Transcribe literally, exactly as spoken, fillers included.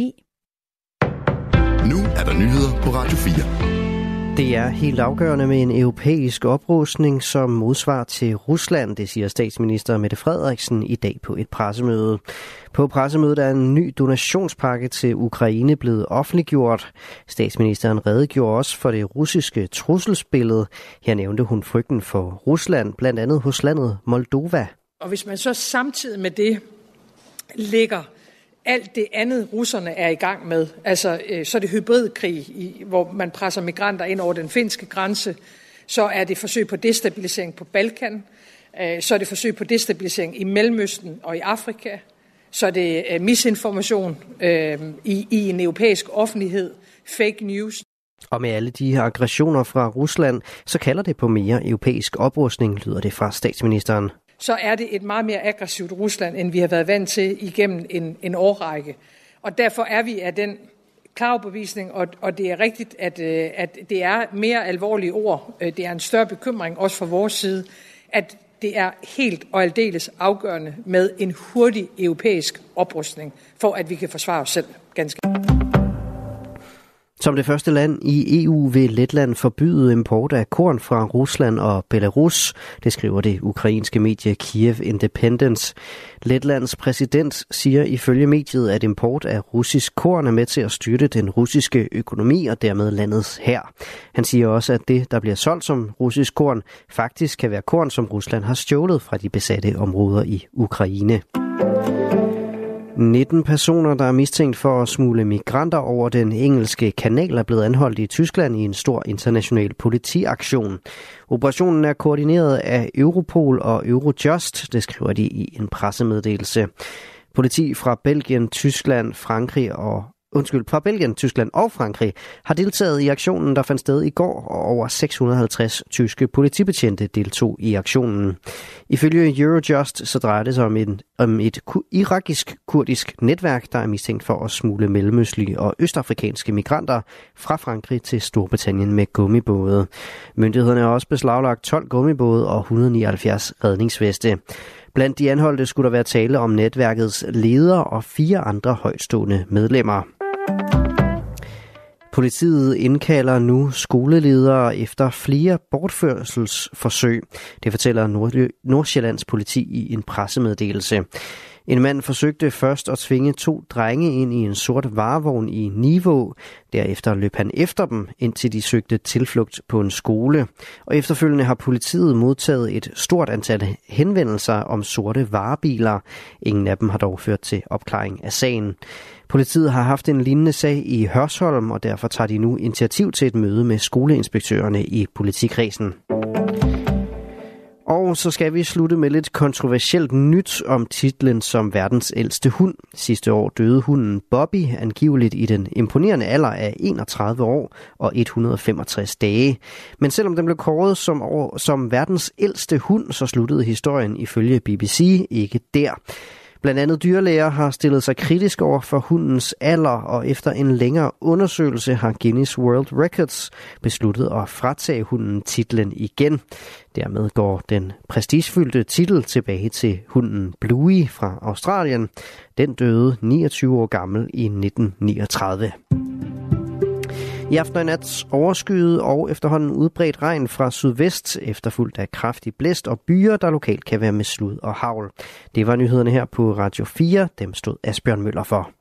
ni. Nu er der nyheder på Radio fire. Det er helt afgørende med en europæisk oprustning, som modsvar til Rusland, det siger statsminister Mette Frederiksen i dag på et pressemøde. På pressemødet er en ny donationspakke til Ukraine blevet offentliggjort. Statsministeren redegjorde også for det russiske trusselsbillede. Her nævnte hun frygten for Rusland, blandt andet hos landet Moldova. Og hvis man så samtidig med det lægger alt det andet, russerne er i gang med, altså øh, så er det hybridkrig, i, hvor man presser migranter ind over den finske grænse, så er det forsøg på destabilisering på Balkan, øh, så er det forsøg på destabilisering i Mellemøsten og i Afrika, så er det øh, misinformation øh, i, i en europæisk offentlighed, fake news. Og med alle de her aggressioner fra Rusland, så kalder det på mere europæisk oprustning, lyder det fra statsministeren. Så er det et meget mere aggressivt Rusland, end vi har været vant til igennem en, en årrække. Og derfor er vi af den klare bevisning, og, og det er rigtigt, at, at det er mere alvorlige ord. Det er en større bekymring, også fra vores side, at det er helt og aldeles afgørende med en hurtig europæisk oprustning, for at vi kan forsvare os selv ganske. Som det første land i E U vil Letland forbyde import af korn fra Rusland og Belarus, det skriver det ukrainske medie Kyiv Independent. Letlands præsident siger ifølge mediet, at import af russisk korn er med til at styrte den russiske økonomi og dermed landets hær. Han siger også, at det, der bliver solgt som russisk korn, faktisk kan være korn, som Rusland har stjålet fra de besatte områder i Ukraine. nitten personer, der er mistænkt for at smule migranter over den engelske kanal, er blevet anholdt i Tyskland i en stor international politiaktion. Operationen er koordineret af Europol og Eurojust, det skriver de i en pressemeddelelse. Politi fra Belgien, Tyskland, Frankrig og Undskyld, fra Belgien, Tyskland og Frankrig har deltaget i aktionen, der fandt sted i går, og over seks hundrede og halvtreds tyske politibetjente deltog i aktionen. Ifølge Eurojust så drejer det sig om, en, om et irakisk-kurdisk netværk, der er mistænkt for at smule mellemøstlige og østafrikanske migranter fra Frankrig til Storbritannien med gummibåde. Myndighederne har også beslaglagt tolv gummibåde og et hundrede og nioghalvfjerds redningsveste. Blandt de anholdte skulle der være tale om netværkets leder og fire andre højtstående medlemmer. Politiet indkalder nu skoleledere efter flere bortførelsesforsøg. Det fortæller Nordsjællands politi i en pressemeddelelse. En mand forsøgte først at tvinge to drenge ind i en sort varevogn i Nivå. Derefter løb han efter dem, indtil de søgte tilflugt på en skole. Og efterfølgende har politiet modtaget et stort antal henvendelser om sorte varebiler. Ingen af dem har dog ført til opklaring af sagen. Politiet har haft en lignende sag i Hørsholm, og derfor tager de nu initiativ til et møde med skoleinspektørerne i politikredsen. Og så skal vi slutte med lidt kontroversielt nyt om titlen som verdens ældste hund. Sidste år døde hunden Bobby angiveligt i den imponerende alder af enogtredive år og et hundrede og femogtres dage. Men selvom den blev kåret som, år, som verdens ældste hund, så sluttede historien ifølge B B C ikke der. Blandt andet dyrlæger har stillet sig kritisk over for hundens alder, og efter en længere undersøgelse har Guinness World Records besluttet at fratage hunden titlen igen. Dermed går den prestigefyldte titel tilbage til hunden Bluey fra Australien. Den døde niogtyve år gammel i nitten niogtredive. I aften og nat overskyet og efterhånden udbredt regn fra sydvest, efterfulgt af kraftig blæst og byer, der lokalt kan være med slud og hagl. Det var nyhederne her på Radio fire. Dem stod Asbjørn Møller for.